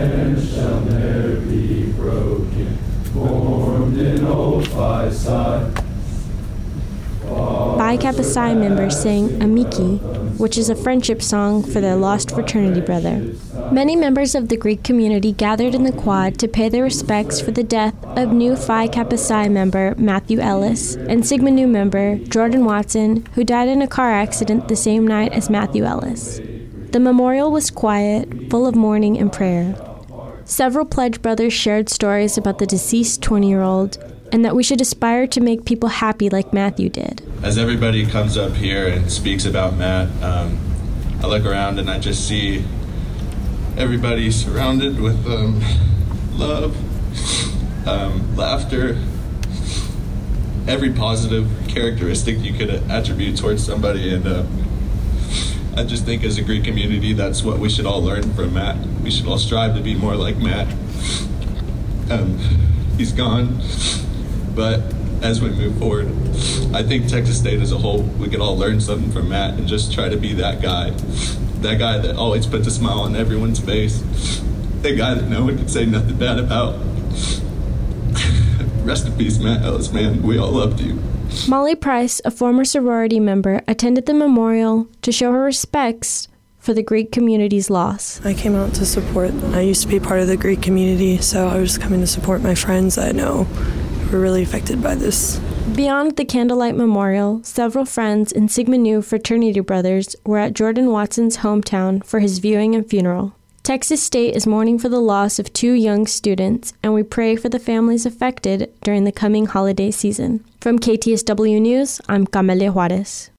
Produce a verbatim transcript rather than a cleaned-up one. heaven shall ne'er be broken, formed in old Phi Psi. Phi Kappa Psi members sang Amiki, which is a friendship song for their lost fraternity brother. Many members of the Greek community gathered in the quad to pay their respects for the death of new Phi Kappa Psi member Matthew Ellis and Sigma Nu member Jordan Watson, who died in a car accident the same night as Matthew Ellis. The memorial was quiet, full of mourning and prayer. Several pledge brothers shared stories about the deceased twenty-year-old, and that we should aspire to make people happy like Matthew did. As everybody comes up here and speaks about Matt, um, I look around and I just see everybody surrounded with um, love, um, laughter, every positive characteristic you could attribute towards somebody. And uh, I just think as a Greek community, that's what we should all learn from Matt. We should all strive to be more like Matt. Um, he's gone. But as we move forward, I think Texas State as a whole, we could all learn something from Matt and just try to be that guy. That guy that always puts a smile on everyone's face. The guy that no one can say nothing bad about. Rest in peace, Matt Ellis, man. We all loved you. Molly Price, a former sorority member, attended the memorial to show her respects for the Greek community's loss. I came out to support. I used to be part of the Greek community, so I was coming to support my friends I know were really affected by this. Beyond the candlelight memorial, several friends and Sigma Nu fraternity brothers were at Jordan Watson's hometown for his viewing and funeral. Texas State is mourning for the loss of two young students, and we pray for the families affected during the coming holiday season. From K T S W News, I'm Camelia Juarez.